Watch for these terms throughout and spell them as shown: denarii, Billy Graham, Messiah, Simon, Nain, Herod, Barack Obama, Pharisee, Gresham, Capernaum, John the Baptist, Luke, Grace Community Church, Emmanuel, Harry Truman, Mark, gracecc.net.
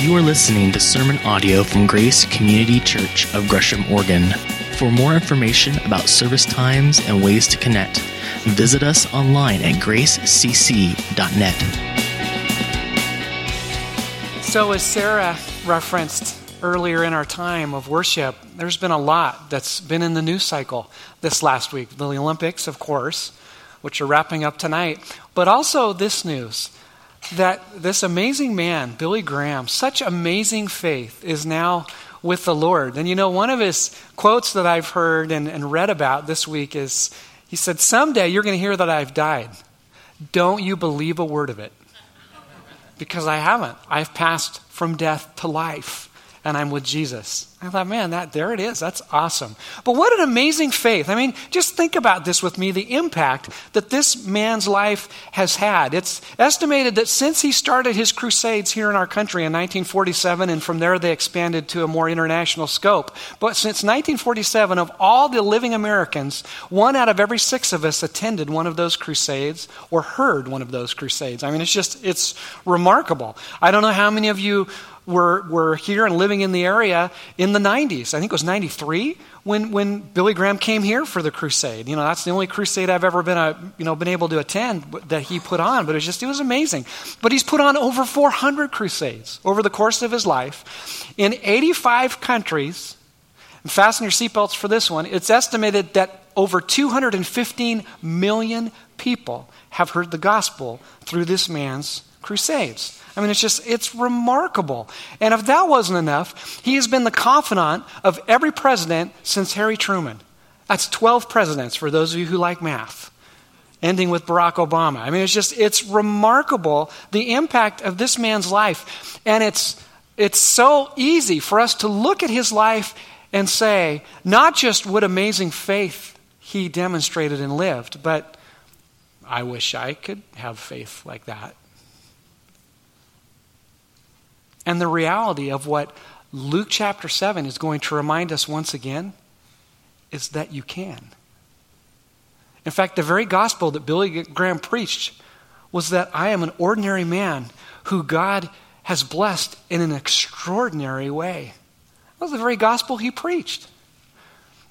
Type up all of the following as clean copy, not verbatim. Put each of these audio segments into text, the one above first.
You are listening to sermon audio from Grace Community Church of Gresham, Oregon. For more information about service times and ways to connect, visit us online at gracecc.net. So as Sarah referenced earlier in our time of worship, there's been a lot that's been in the news cycle this last week. The Olympics, of course, which are wrapping up tonight, but also this news that this amazing man, Billy Graham, such amazing faith, is now with the Lord. And you know, one of his quotes that I've heard and read about this week is, he said, "Someday you're going to hear that I've died. Don't you believe a word of it." Because I haven't. I've passed from death to life, and I'm with Jesus. I thought, man, there it is. That's awesome. But what an amazing faith. I mean, just think about this with me, the impact that this man's life has had. It's estimated that since he started his crusades here in our country in 1947, and from there they expanded to a more international scope, but since 1947, of all the living Americans, 1 out of every 6 of us attended one of those crusades or heard one of those crusades. I mean, it's remarkable. I don't know how many of you were here and living in the area in the 90s. I think it was 93 when Billy Graham came here for the crusade. You know, that's the only crusade I've ever been able to attend that he put on, but it was amazing. But he's put on over 400 crusades over the course of his life in 85 countries. And fasten your seatbelts for this one. It's estimated that over 215 million people have heard the gospel through this man's crusades. I mean, it's remarkable. And if that wasn't enough, he has been the confidant of every president since Harry Truman. That's 12 presidents for those of you who like math, ending with Barack Obama. I mean, it's remarkable, the impact of this man's life. And it's so easy for us to look at his life and say, not just what amazing faith he demonstrated and lived, but I wish I could have faith like that. And the reality of what Luke chapter 7 is going to remind us once again is that you can. In fact, the very gospel that Billy Graham preached was that I am an ordinary man who God has blessed in an extraordinary way. That was the very gospel he preached.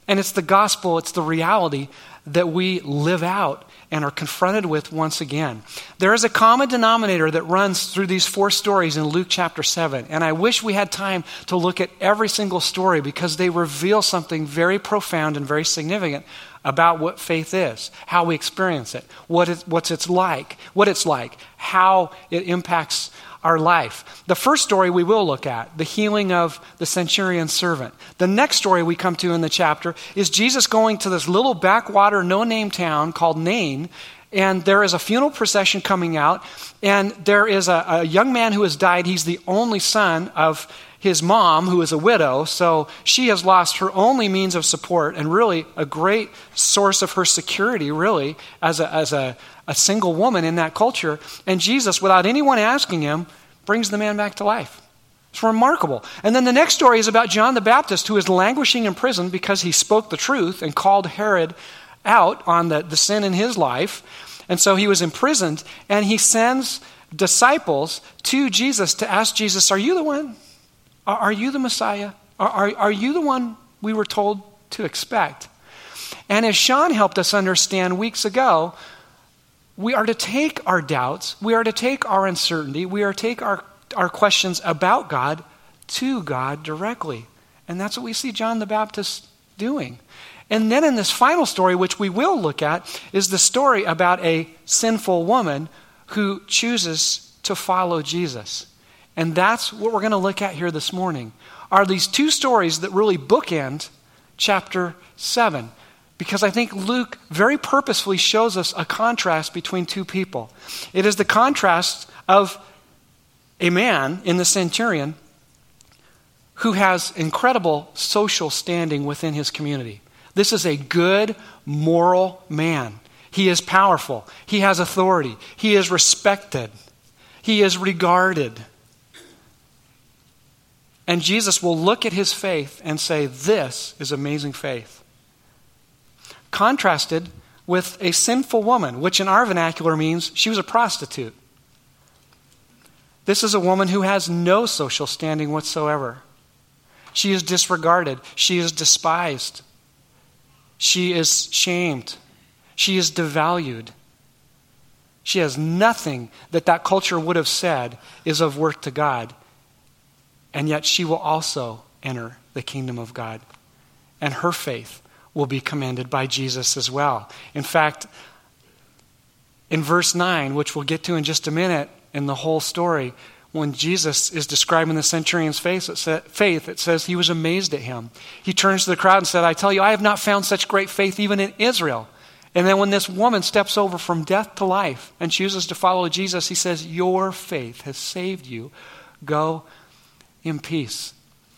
And it's the gospel, it's the reality that we live out and are confronted with once again. There is a common denominator that runs through these 4 stories in Luke chapter 7, and I wish we had time to look at every single story because they reveal something very profound and very significant about what faith is, how we experience it, what it's like, how it impacts our life. The first story we will look at, the healing of the centurion's servant. The next story we come to in the chapter is Jesus going to this little backwater, no-name town called Nain, and there is a funeral procession coming out, and there is a young man who has died. He's the only son of his mom, who is a widow, so she has lost her only means of support and really a great source of her security, really, as a single woman in that culture. And Jesus, without anyone asking him, brings the man back to life. It's remarkable. And then the next story is about John the Baptist, who is languishing in prison because he spoke the truth and called Herod out on the sin in his life. And so he was imprisoned, and he sends disciples to Jesus to ask Jesus, "Are you the one? Are you the Messiah? Are you the one we were told to expect?" And as Sean helped us understand weeks ago, we are to take our doubts, we are to take our uncertainty, we are to take our questions about God to God directly. And that's what we see John the Baptist doing. And then in this final story, which we will look at, is the story about a sinful woman who chooses to follow Jesus. And that's what we're going to look at here this morning, are these 2 stories that really bookend chapter 7. Because I think Luke very purposefully shows us a contrast between 2 people. It is the contrast of a man in the centurion who has incredible social standing within his community. This is a good, moral man. He is powerful. He has authority. He is respected. He is regarded. And Jesus will look at his faith and say, "This is amazing faith." Contrasted with a sinful woman, which in our vernacular means she was a prostitute. This is a woman who has no social standing whatsoever. She is disregarded. She is despised. She is shamed. She is devalued. She has nothing that culture would have said is of worth to God. And yet she will also enter the kingdom of God. And her faith will be commended by Jesus as well. In fact, in verse 9, which we'll get to in just a minute, in the whole story, when Jesus is describing the centurion's faith, it says he was amazed at him. He turns to the crowd and said, "I tell you, I have not found such great faith even in Israel." And then when this woman steps over from death to life and chooses to follow Jesus, he says, "Your faith has saved you. Go in peace."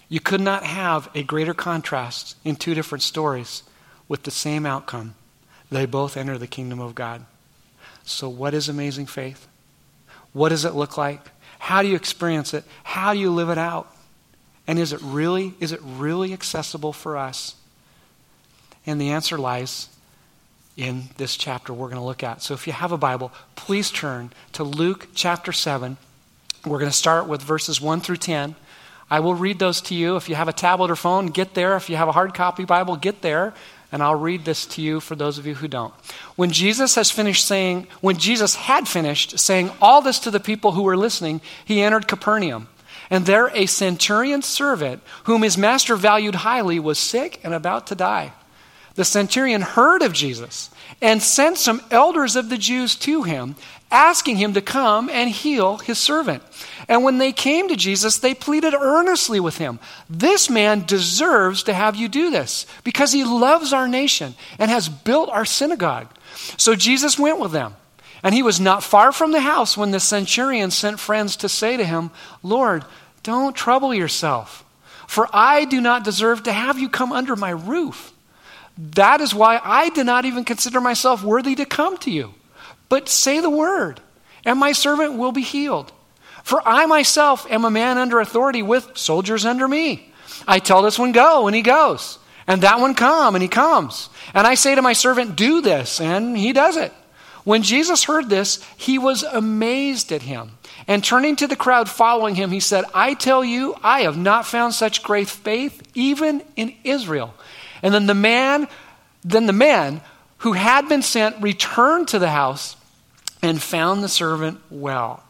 You could not have a greater contrast in two different stories with the same outcome. They both enter the kingdom of God. So what is amazing faith? What does it look like? How do you experience it? How do you live it out? And is it really accessible for us? And the answer lies in this chapter we're going to look at. So if you have a Bible, please turn to Luke chapter 7. We're going to start with verses 1 through 10. I will read those to you. If you have a tablet or phone, get there. If you have a hard copy Bible, get there. And I'll read this to you for those of you who don't. When Jesus had finished saying all this to the people who were listening, he entered Capernaum. And there a centurion's servant, whom his master valued highly, was sick and about to die. The centurion heard of Jesus and sent some elders of the Jews to him, asking him to come and heal his servant. And when they came to Jesus, they pleaded earnestly with him, "This man deserves to have you do this, because he loves our nation and has built our synagogue." So Jesus went with them, and he was not far from the house when the centurion sent friends to say to him, "Lord, don't trouble yourself, for I do not deserve to have you come under my roof. That is why I did not even consider myself worthy to come to you. But say the word, and my servant will be healed. For I myself am a man under authority with soldiers under me. I tell this one, go, and he goes. And that one, come, and he comes. And I say to my servant, do this, and he does it." When Jesus heard this, he was amazed at him. And turning to the crowd following him, he said, "I tell you, I have not found such great faith even in Israel." And then the men who had been sent returned to the house and found the servant well.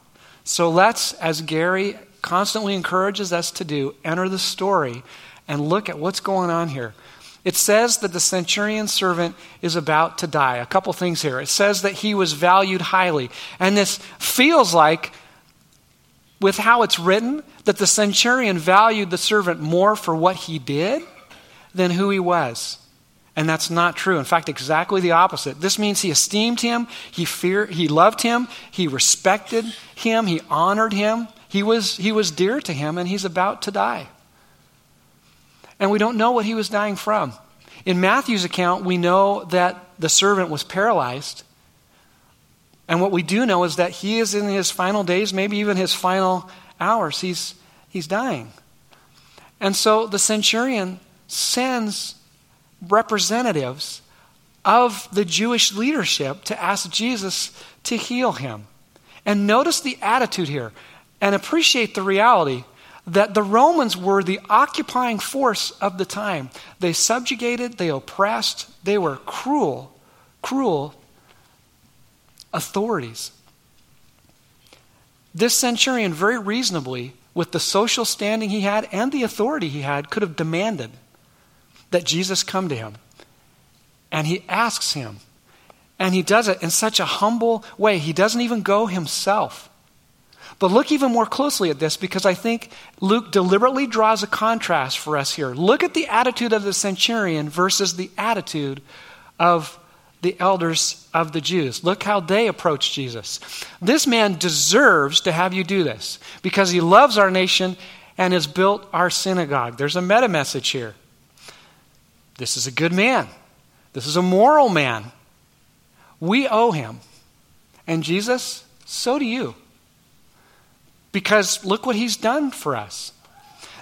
So let's, as Gary constantly encourages us to do, enter the story and look at what's going on here. It says that the centurion's servant is about to die. A couple things here. It says that he was valued highly. And this feels like, with how it's written, that the centurion valued the servant more for what he did than who he was. And that's not true. In fact, exactly the opposite. This means he esteemed him, he loved him, he respected him, he honored him. He was dear to him, and he's about to die. And we don't know what he was dying from. In Matthew's account, we know that the servant was paralyzed. And what we do know is that he is in his final days, maybe even his final hours. He's dying. And so the centurion sends representatives of the Jewish leadership to ask Jesus to heal him. And notice the attitude here, and appreciate the reality that the Romans were the occupying force of the time. They subjugated, they oppressed, they were cruel authorities. This centurion, very reasonably, with the social standing he had and the authority he had, could have demanded that Jesus come to him. And he asks him. And he does it in such a humble way. He doesn't even go himself. But look even more closely at this, because I think Luke deliberately draws a contrast for us here. Look at the attitude of the centurion versus the attitude of the elders of the Jews. Look how they approach Jesus. "This man deserves to have you do this, because he loves our nation and has built our synagogue." There's a meta message here. This is a good man. This is a moral man. We owe him. And Jesus, so do you. Because look what he's done for us.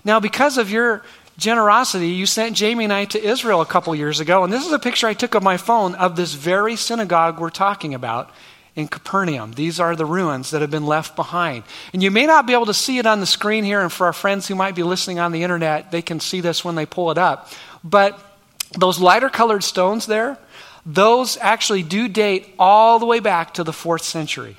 Now, because of your generosity, you sent Jamie and I to Israel a couple years ago. And this is a picture I took of my phone of this very synagogue we're talking about in Capernaum. These are the ruins that have been left behind. And you may not be able to see it on the screen here, and for our friends who might be listening on the internet, they can see this when they pull it up. But those lighter colored stones there, those actually do date all the way back to the 4th century.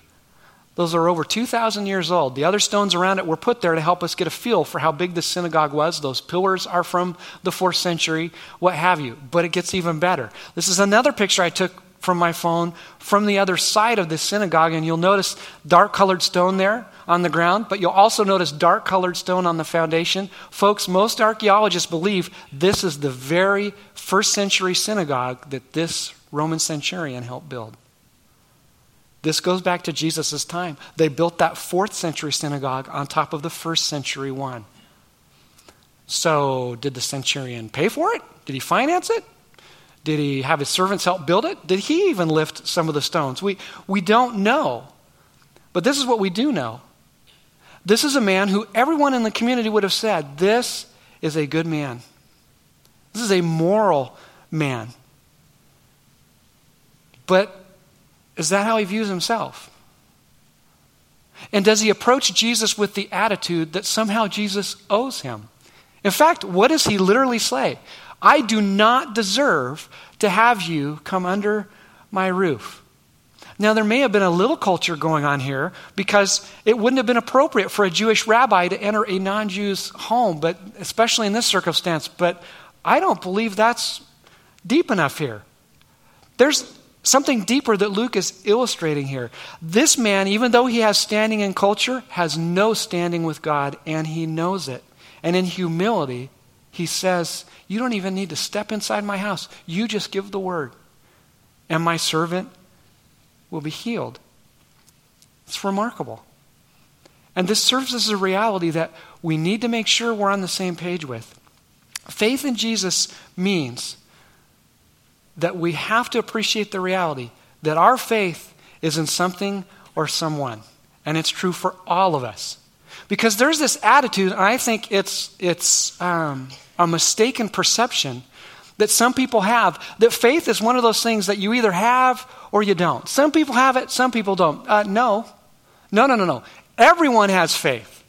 Those are over 2,000 years old. The other stones around it were put there to help us get a feel for how big the synagogue was. Those pillars are from the 4th century, what have you. But it gets even better. This is another picture I took from my phone from the other side of this synagogue, and you'll notice dark colored stone there on the ground, but you'll also notice dark colored stone on the foundation. Folks, most archaeologists believe this is the very 1st century synagogue that this Roman centurion helped build. This goes back to Jesus' time. They built that 4th century synagogue on top of the 1st century one. So did the centurion pay for it? Did he finance it? Did he have his servants help build it? Did he even lift some of the stones? We don't know. But this is what we do know. This is a man who everyone in the community would have said, this is a good man. This is a moral man. But is that how he views himself? And does he approach Jesus with the attitude that somehow Jesus owes him? In fact, what does he literally say? I do not deserve to have you come under my roof. Now, there may have been a little culture going on here because it wouldn't have been appropriate for a Jewish rabbi to enter a non-Jew's home, but especially in this circumstance. But I don't believe that's deep enough here. There's something deeper that Luke is illustrating here. This man, even though he has standing in culture, has no standing with God, and he knows it. And in humility, he says, you don't even need to step inside my house. You just give the word, and my servant will be healed. It's remarkable. And this serves as a reality that we need to make sure we're on the same page with. Faith in Jesus means that we have to appreciate the reality that our faith is in something or someone. And it's true for all of us. Because there's this attitude, and I think it's a mistaken perception that some people have, that faith is one of those things that you either have or you don't. Some people have it, some people don't. No. Everyone has faith.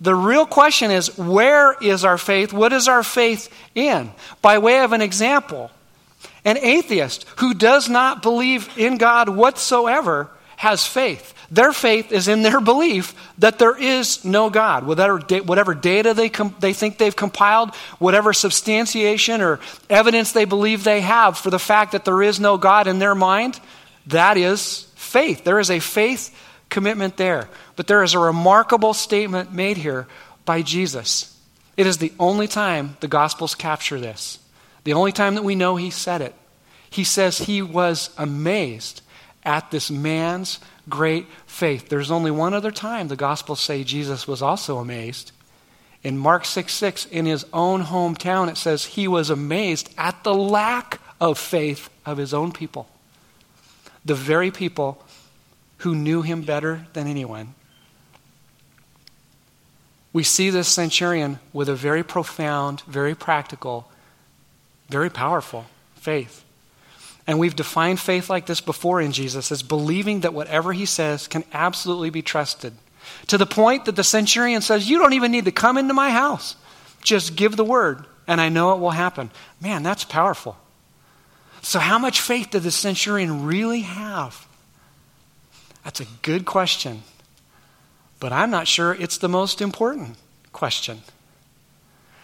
The real question is, where is our faith? What is our faith in? By way of an example, an atheist who does not believe in God whatsoever has faith. Their faith is in their belief that there is no God. Whatever data they think they've compiled, whatever substantiation or evidence they believe they have for the fact that there is no God in their mind, that is faith. There is a faith commitment there. But there is a remarkable statement made here by Jesus. It is the only time the Gospels capture this. The only time that we know he said it. He says he was amazed at this man's great faith. There's only one other time the Gospels say Jesus was also amazed. In Mark 6:6, in his own hometown, it says he was amazed at the lack of faith of his own people. The very people who knew him better than anyone. We see this centurion with a very profound, very practical, very powerful faith. And we've defined faith like this before in Jesus as believing that whatever he says can absolutely be trusted. To the point that the centurion says, you don't even need to come into my house. Just give the word and I know it will happen. Man, that's powerful. So how much faith did the centurion really have? That's a good question. But I'm not sure it's the most important question.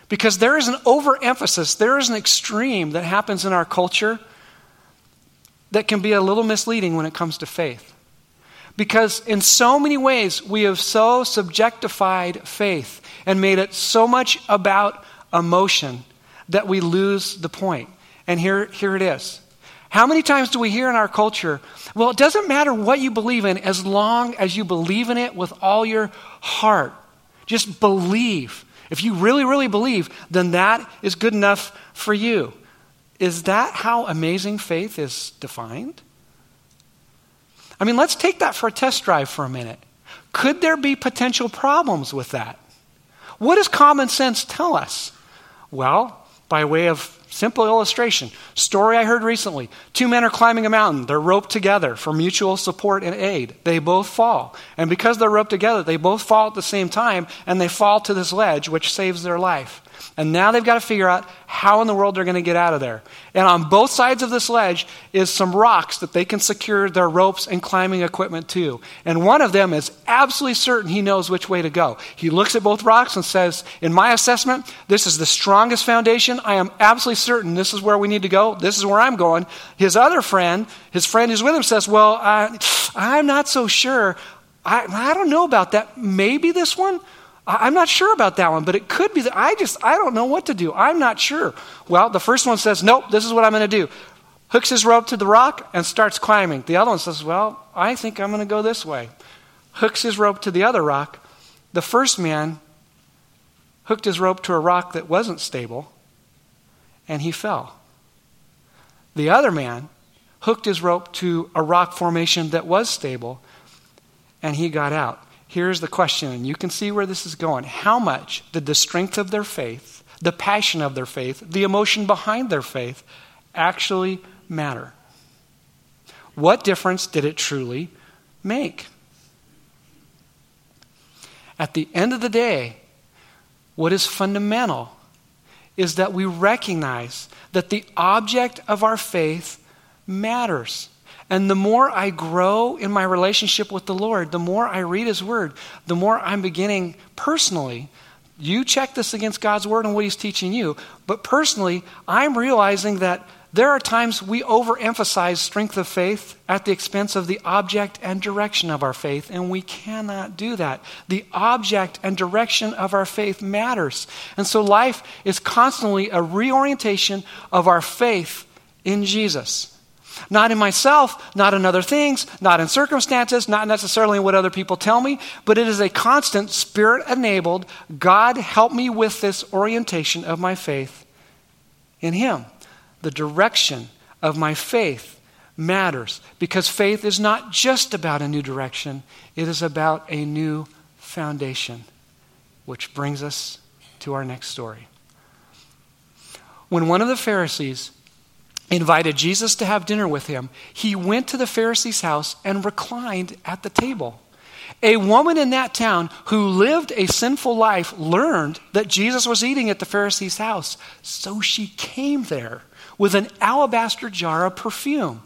Because there is an overemphasis, there is an extreme that happens in our culture that can be a little misleading when it comes to faith. Because in so many ways, we have so subjectified faith and made it so much about emotion that we lose the point. And here it is. How many times do we hear in our culture, well, it doesn't matter what you believe in as long as you believe in it with all your heart. Just believe. If you really, really believe, then that is good enough for you. Is that how amazing faith is defined? I mean, let's take that for a test drive for a minute. Could there be potential problems with that? What does common sense tell us? Well, by way of Simple illustration. Story I heard recently. Two men are climbing a mountain. They're roped together for mutual support and aid. They both fall. And because they're roped together, they both fall at the same time, and they fall to this ledge, which saves their life. And now they've got to figure out how in the world they're going to get out of there. And on both sides of this ledge is some rocks that they can secure their ropes and climbing equipment to. And one of them is absolutely certain he knows which way to go. He looks at both rocks and says, in my assessment, this is the strongest foundation. I am absolutely certain this is where we need to go. This is where I'm going. His other friend, his friend who's with him says, well, I'm not so sure. I don't know about that. Maybe this one? I'm not sure about that one, but it could be that I don't know what to do. I'm not sure. Well, the first one says, nope, this is what I'm going to do. Hooks his rope to the rock and starts climbing. The other one says, well, I think I'm going to go this way. Hooks his rope to the other rock. The first man hooked his rope to a rock that wasn't stable, and he fell. The other man hooked his rope to a rock formation that was stable, and he got out. Here's the question, and you can see where this is going. How much did the strength of their faith, the passion of their faith, the emotion behind their faith actually matter? What difference did it truly make? At the end of the day, what is fundamental is that we recognize that the object of our faith matters. And the more I grow in my relationship with the Lord, the more I read His Word, the more I'm beginning personally, you check this against God's Word and what He's teaching you, but personally, I'm realizing that there are times we overemphasize strength of faith at the expense of the object and direction of our faith, and we cannot do that. The object and direction of our faith matters. And so life is constantly a reorientation of our faith in Jesus. Not in myself, not in other things, not in circumstances, not necessarily in what other people tell me, but it is a constant, Spirit-enabled, God help me with this orientation of my faith in Him. The direction of my faith matters because faith is not just about a new direction, it is about a new foundation, which brings us to our next story. When one of the Pharisees invited Jesus to have dinner with him, he went to the Pharisee's house and reclined at the table. A woman in that town who lived a sinful life learned that Jesus was eating at the Pharisee's house, so she came there with an alabaster jar of perfume.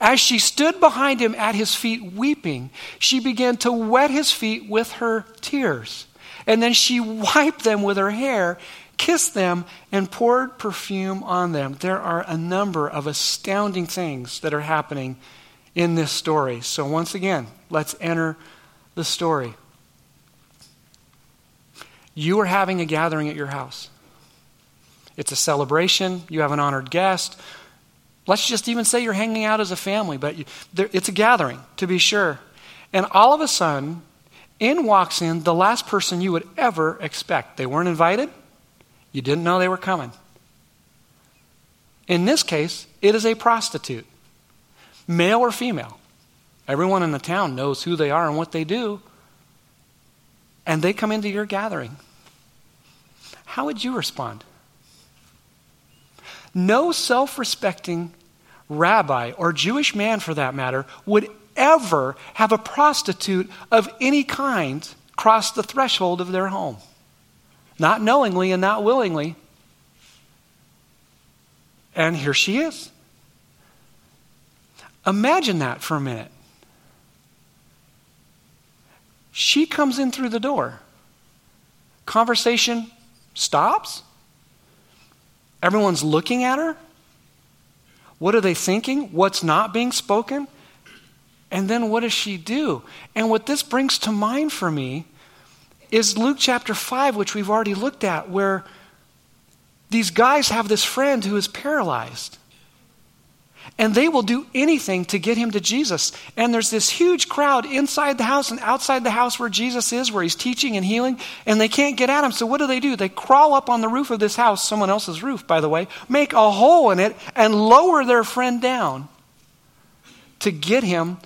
As she stood behind him at his feet weeping, she began to wet his feet with her tears, and then she wiped them with her hair, kissed them, and poured perfume on them. There are a number of astounding things that are happening in this story. So once again, let's enter the story. You are having a gathering at your house. It's a celebration. You have an honored guest. Let's just even say you're hanging out as a family, but it's a gathering, to be sure. And all of a sudden, in walks in the last person you would ever expect. They weren't invited. You didn't know they were coming. In this case, it is a prostitute, male or female. Everyone in the town knows who they are and what they do, and they come into your gathering. How would you respond? No self-respecting rabbi or Jewish man, for that matter, would ever have a prostitute of any kind cross the threshold of their home. Not knowingly and not willingly. And here she is. Imagine that for a minute. She comes in through the door. Conversation stops. Everyone's looking at her. What are they thinking? What's not being spoken? And then what does she do? And what this brings to mind for me is Luke chapter 5, which we've already looked at, where these guys have this friend who is paralyzed. And they will do anything to get him to Jesus. And there's this huge crowd inside the house and outside the house where Jesus is, where he's teaching and healing, and they can't get at him. So what do? They crawl up on the roof of this house, someone else's roof, by the way, make a hole in it, and lower their friend down to get him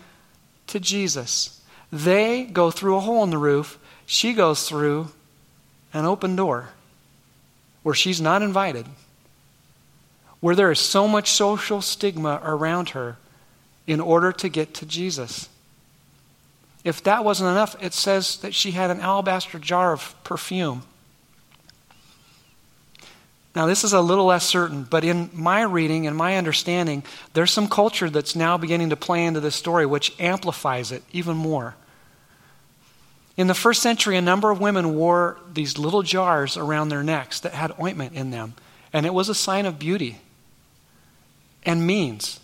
to Jesus. They go through a hole in the roof. She goes through an open door where she's not invited. where there is so much social stigma around her in order to get to Jesus. If that wasn't enough, it says that she had an alabaster jar of perfume. Now, this is a little less certain, but in my reading and my understanding, there's some culture that's now beginning to play into this story, which amplifies it even more. In the first century, a number of women wore these little jars around their necks that had ointment in them, and it was a sign of beauty and means.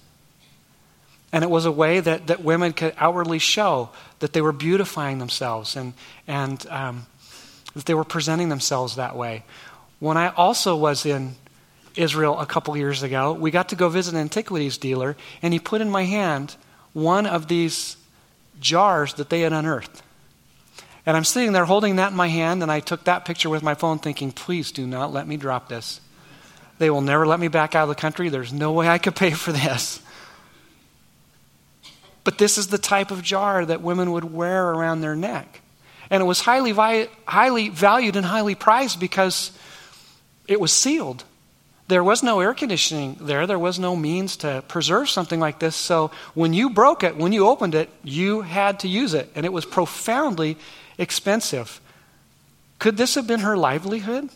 And it was a way that women could outwardly show that they were beautifying themselves and that they were presenting themselves that way. When I also was in Israel a couple years ago, we got to go visit an antiquities dealer, and he put in my hand one of these jars that they had unearthed. And I'm sitting there holding that in my hand, and I took that picture with my phone thinking, please do not let me drop this. They will never let me back out of the country. There's no way I could pay for this. But this is the type of jar that women would wear around their neck. And it was highly valued and highly prized because it was sealed. There was no air conditioning there. There was no means to preserve something like this. So when you broke it, when you opened it, you had to use it. And it was profoundly expensive. Could this have been her livelihood?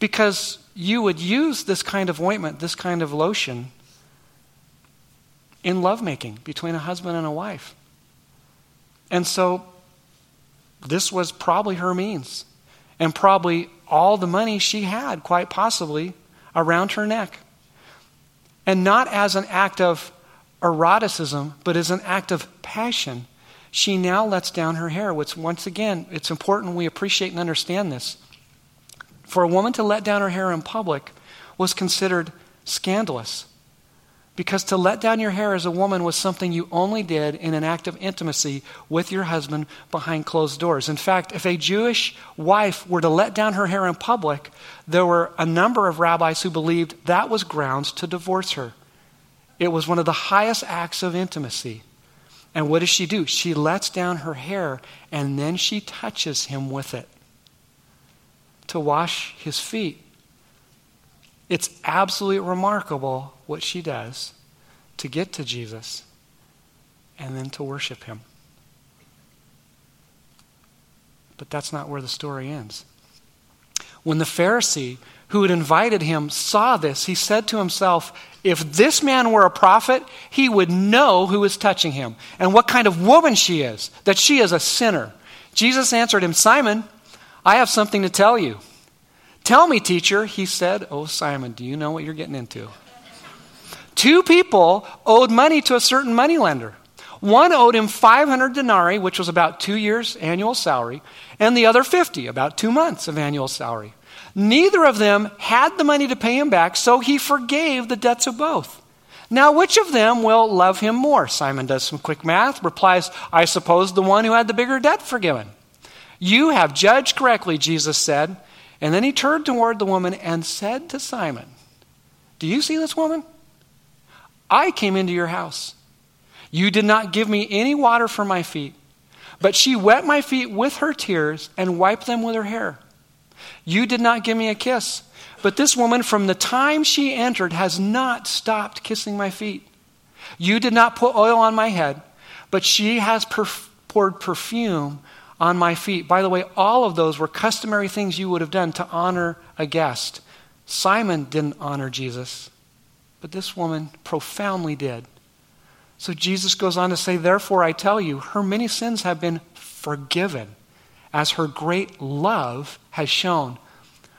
Because you would use this kind of ointment, this kind of lotion, in lovemaking between a husband and a wife. And so this was probably her means and probably all the money she had, quite possibly, around her neck. And not as an act of eroticism, but as an act of passion, she now lets down her hair, which once again, it's important we appreciate and understand this. For a woman to let down her hair in public was considered scandalous. Because to let down your hair as a woman was something you only did in an act of intimacy with your husband behind closed doors. In fact, if a Jewish wife were to let down her hair in public, there were a number of rabbis who believed that was grounds to divorce her. It was one of the highest acts of intimacy. And what does she do? She lets down her hair and then she touches him with it to wash his feet. It's absolutely remarkable what she does to get to Jesus and then to worship him. But that's not where the story ends. When the Pharisee who had invited him saw this, he said to himself, if this man were a prophet, he would know who is touching him and what kind of woman she is, that she is a sinner. Jesus answered him, Simon, I have something to tell you. Tell me, teacher, he said. Oh, Simon, do you know what you're getting into? 2 people owed money to a certain moneylender. One owed him 500 denarii, which was about 2 years' annual salary, and the other 50, about 2 months of annual salary. Neither of them had the money to pay him back, so he forgave the debts of both. Now, which of them will love him more? Simon does some quick math, replies, I suppose the one who had the bigger debt forgiven. You have judged correctly, Jesus said. And then he turned toward the woman and said to Simon, do you see this woman? I came into your house. You did not give me any water for my feet, but she wet my feet with her tears and wiped them with her hair. You did not give me a kiss, but this woman from the time she entered has not stopped kissing my feet. You did not put oil on my head, but she has poured perfume on my feet. By the way, all of those were customary things you would have done to honor a guest. Simon didn't honor Jesus, but this woman profoundly did. So Jesus goes on to say, therefore I tell you, her many sins have been forgiven, as her great love has shown.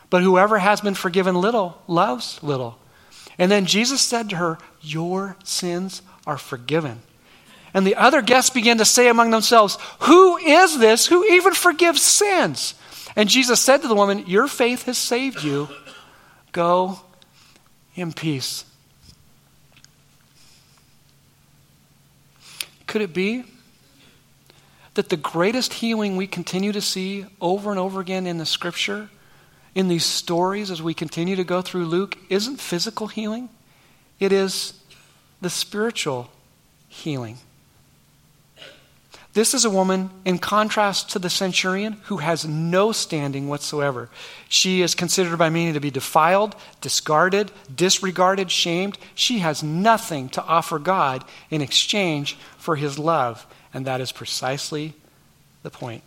But whoever has been forgiven little, loves little. And then Jesus said to her, your sins are forgiven. And the other guests began to say among themselves, who is this who even forgives sins? And Jesus said to the woman, your faith has saved you. Go in peace. Could it be that the greatest healing we continue to see over and over again in the scripture, in these stories as we continue to go through Luke, isn't physical healing? It is the spiritual healing. This is a woman, in contrast to the centurion, who has no standing whatsoever. She is considered by many to be defiled, discarded, disregarded, shamed. She has nothing to offer God in exchange for his love. And that is precisely the point.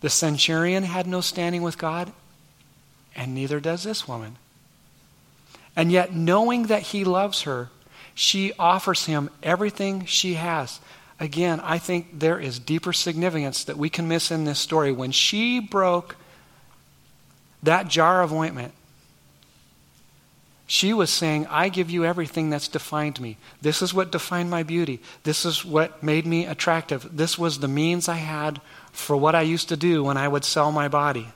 The centurion had no standing with God, and neither does this woman. And yet, knowing that he loves her, she offers him everything she has. Again, I think there is deeper significance that we can miss in this story. When she broke that jar of ointment, she was saying, I give you everything that's defined me. This is what defined my beauty. This is what made me attractive. This was the means I had for what I used to do when I would sell my body.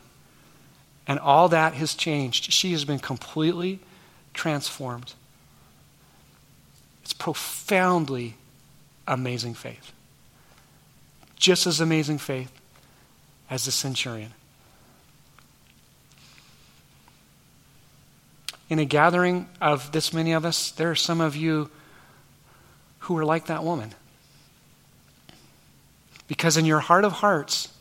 And all that has changed. She has been completely transformed. It's profoundly amazing faith. Just as amazing faith as the centurion. In a gathering of this many of us, there are some of you who are like that woman. Because in your heart of hearts,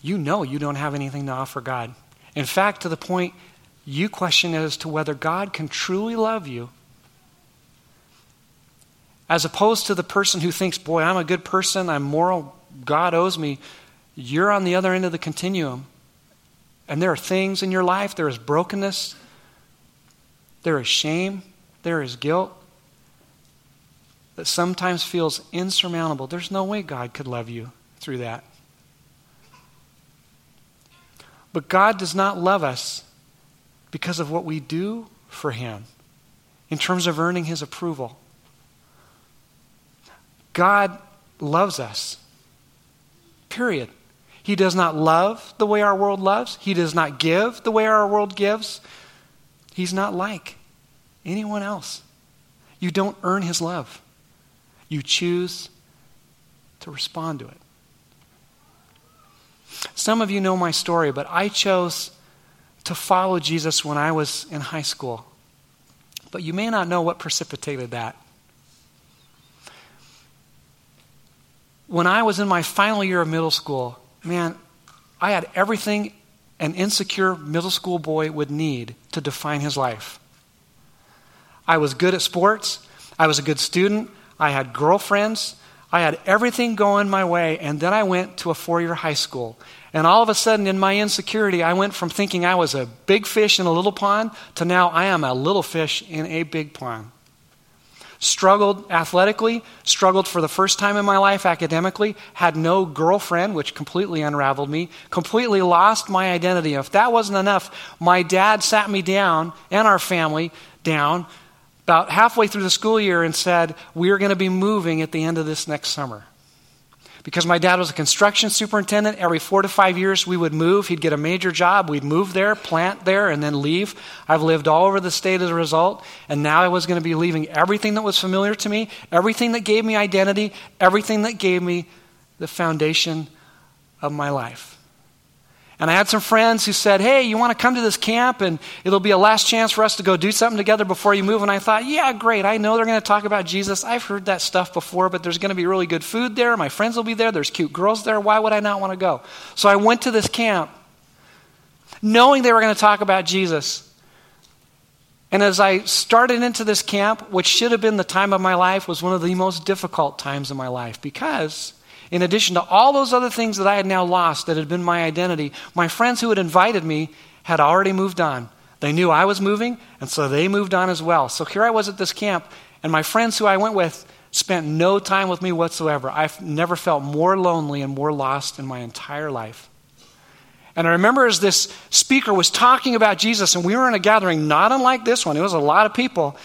you know you don't have anything to offer God. In fact, to the point you question as to whether God can truly love you, as opposed to the person who thinks, boy, I'm a good person, I'm moral, God owes me. You're on the other end of the continuum. And there are things in your life, there is brokenness, there is shame, there is guilt that sometimes feels insurmountable. There's no way God could love you through that. But God does not love us because of what we do for him in terms of earning his approval. God loves us, period. He does not love the way our world loves. He does not give the way our world gives. He's not like anyone else. You don't earn his love. You choose to respond to it. Some of you know my story, but I chose to follow Jesus when I was in high school. But you may not know what precipitated that. When I was in my final year of middle school, man, I had everything an insecure middle school boy would need to define his life. I was good at sports. I was a good student. I had girlfriends. I had everything going my way, and then I went to a four-year high school. And all of a sudden, in my insecurity, I went from thinking I was a big fish in a little pond to now I am a little fish in a big pond. Struggled athletically, struggled for the first time in my life academically, had no girlfriend, which completely unraveled me, completely lost my identity. If that wasn't enough, my dad sat me down and our family down about halfway through the school year and said, we're going to be moving at the end of this next summer. Because my dad was a construction superintendent, every 4 to 5 years we would move. He'd get a major job. We'd move there, plant there, and then leave. I've lived all over the state as a result, and now I was going to be leaving everything that was familiar to me, everything that gave me identity, everything that gave me the foundation of my life. And I had some friends who said, hey, you want to come to this camp, and it'll be a last chance for us to go do something together before you move. And I thought, yeah, great. I know they're going to talk about Jesus. I've heard that stuff before, but there's going to be really good food there. My friends will be there. There's cute girls there. Why would I not want to go? So I went to this camp knowing they were going to talk about Jesus. And as I started into this camp, which should have been the time of my life, was one of the most difficult times of my life because in addition to all those other things that I had now lost that had been my identity, my friends who had invited me had already moved on. They knew I was moving, and so they moved on as well. So here I was at this camp, and my friends who I went with spent no time with me whatsoever. I've never felt more lonely and more lost in my entire life. And I remember as this speaker was talking about Jesus, and we were in a gathering not unlike this one. It was a lot of people.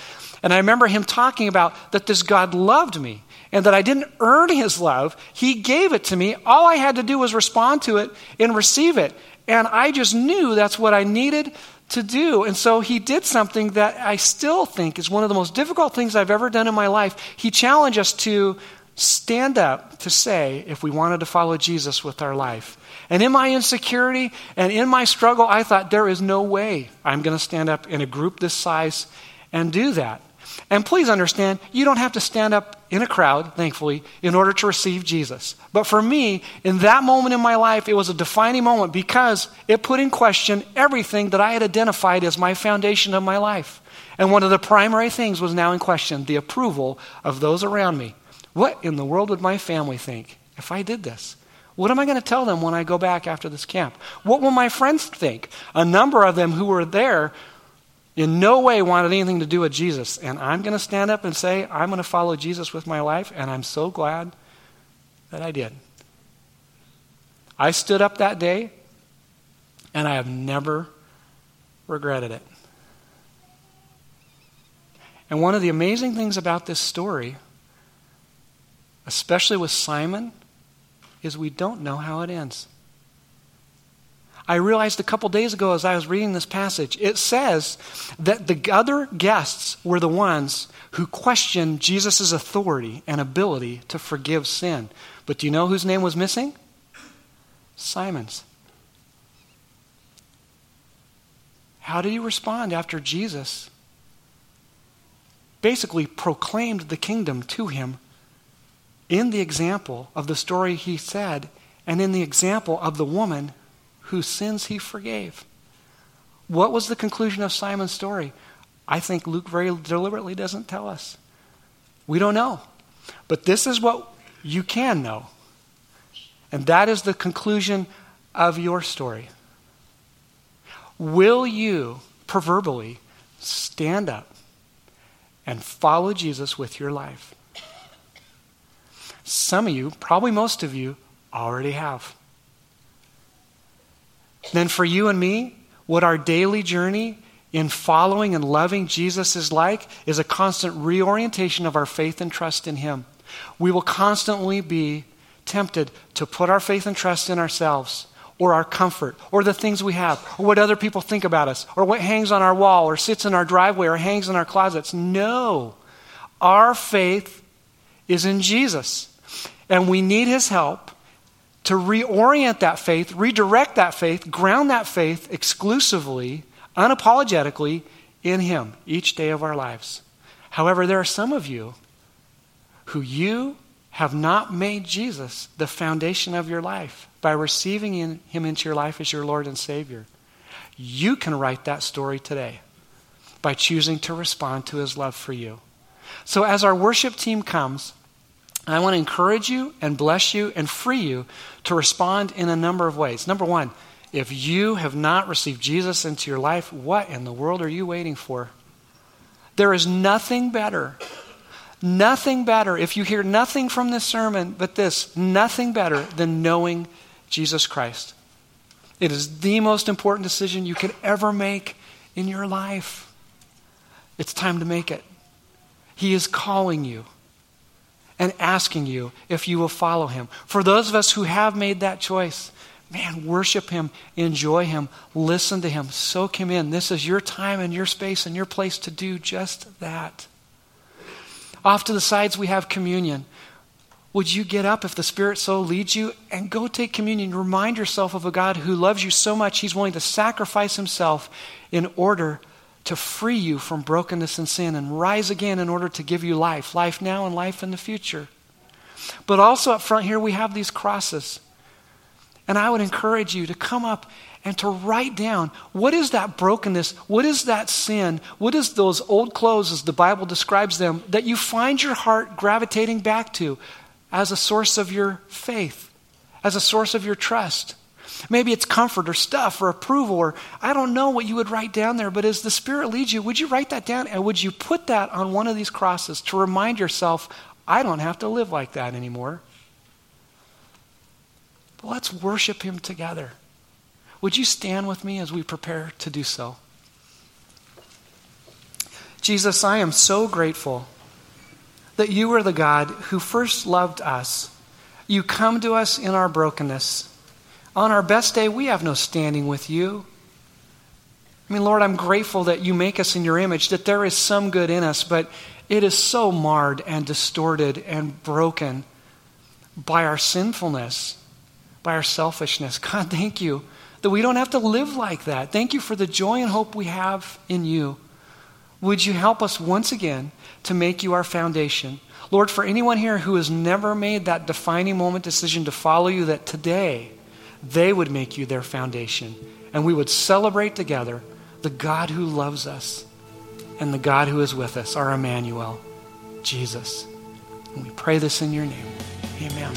And I remember him talking about that this God loved me. And that I didn't earn his love. He gave it to me. All I had to do was respond to it and receive it. And I just knew that's what I needed to do. And so he did something that I still think is one of the most difficult things I've ever done in my life. He challenged us to stand up to say if we wanted to follow Jesus with our life. And in my insecurity and in my struggle, I thought there is no way I'm going to stand up in a group this size and do that. And please understand, you don't have to stand up in a crowd, thankfully, in order to receive Jesus. But for me, in that moment in my life, it was a defining moment because it put in question everything that I had identified as my foundation of my life. And one of the primary things was now in question, the approval of those around me. What in the world would my family think if I did this? What am I going to tell them when I go back after this camp? What will my friends think? A number of them who were there in no way wanted anything to do with Jesus. And I'm going to stand up and say, I'm going to follow Jesus with my life, and I'm so glad that I did. I stood up that day, and I have never regretted it. And one of the amazing things about this story, especially with Simon, is we don't know how it ends. I realized a couple days ago as I was reading this passage, it says that the other guests were the ones who questioned Jesus' authority and ability to forgive sin. But do you know whose name was missing? Simon's. How did he respond after Jesus basically proclaimed the kingdom to him in the example of the story he said and in the example of the woman whose sins he forgave? What was the conclusion of Simon's story? I think Luke very deliberately doesn't tell us. We don't know. But this is what you can know. And that is the conclusion of your story. Will you, proverbially, stand up and follow Jesus with your life? Some of you, probably most of you, already have. Then for you and me, what our daily journey in following and loving Jesus is like is a constant reorientation of our faith and trust in him. We will constantly be tempted to put our faith and trust in ourselves or our comfort or the things we have or what other people think about us or what hangs on our wall or sits in our driveway or hangs in our closets. No, our faith is in Jesus. And we need his help to reorient that faith, redirect that faith, ground that faith exclusively, unapologetically in him each day of our lives. However, there are some of you who you have not made Jesus the foundation of your life by receiving him into your life as your Lord and Savior. You can write that story today by choosing to respond to his love for you. So as our worship team comes, I want to encourage you and bless you and free you to respond in a number of ways. Number one, if you have not received Jesus into your life, what in the world are you waiting for? There is nothing better, if you hear nothing from this sermon but this, nothing better than knowing Jesus Christ. It is the most important decision you could ever make in your life. It's time to make it. He is calling you and asking you if you will follow him. For those of us who have made that choice, man, worship him, enjoy him, listen to him, soak him in. This is your time and your space and your place to do just that. Off to the sides, we have communion. Would you get up if the Spirit so leads you and go take communion? Remind yourself of a God who loves you so much, he's willing to sacrifice himself in order to free you from brokenness and sin and rise again in order to give you life, life now and life in the future. But also up front here, we have these crosses. And I would encourage you to come up and to write down, what is that brokenness? What is that sin? What is those old clothes, as the Bible describes them, that you find your heart gravitating back to as a source of your faith, as a source of your trust? Maybe it's comfort or stuff or approval or I don't know what you would write down there, but as the Spirit leads you, would you write that down and would you put that on one of these crosses to remind yourself, I don't have to live like that anymore. But let's worship him together. Would you stand with me as we prepare to do so? Jesus, I am so grateful that you are the God who first loved us. You come to us in our brokenness. On our best day, we have no standing with you. I mean, Lord, I'm grateful that you make us in your image, that there is some good in us, but it is so marred and distorted and broken by our sinfulness, by our selfishness. God, thank you that we don't have to live like that. Thank you for the joy and hope we have in you. Would you help us once again to make you our foundation? Lord, for anyone here who has never made that defining moment decision to follow you, that today they would make you their foundation, and we would celebrate together the God who loves us and the God who is with us, our Emmanuel, Jesus. And we pray this in your name. Amen.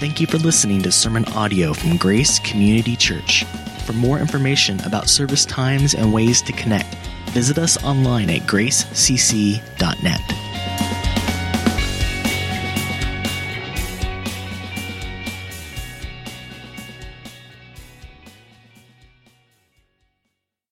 Thank you for listening to sermon audio from Grace Community Church. For more information about service times and ways to connect, visit us online at gracecc.net.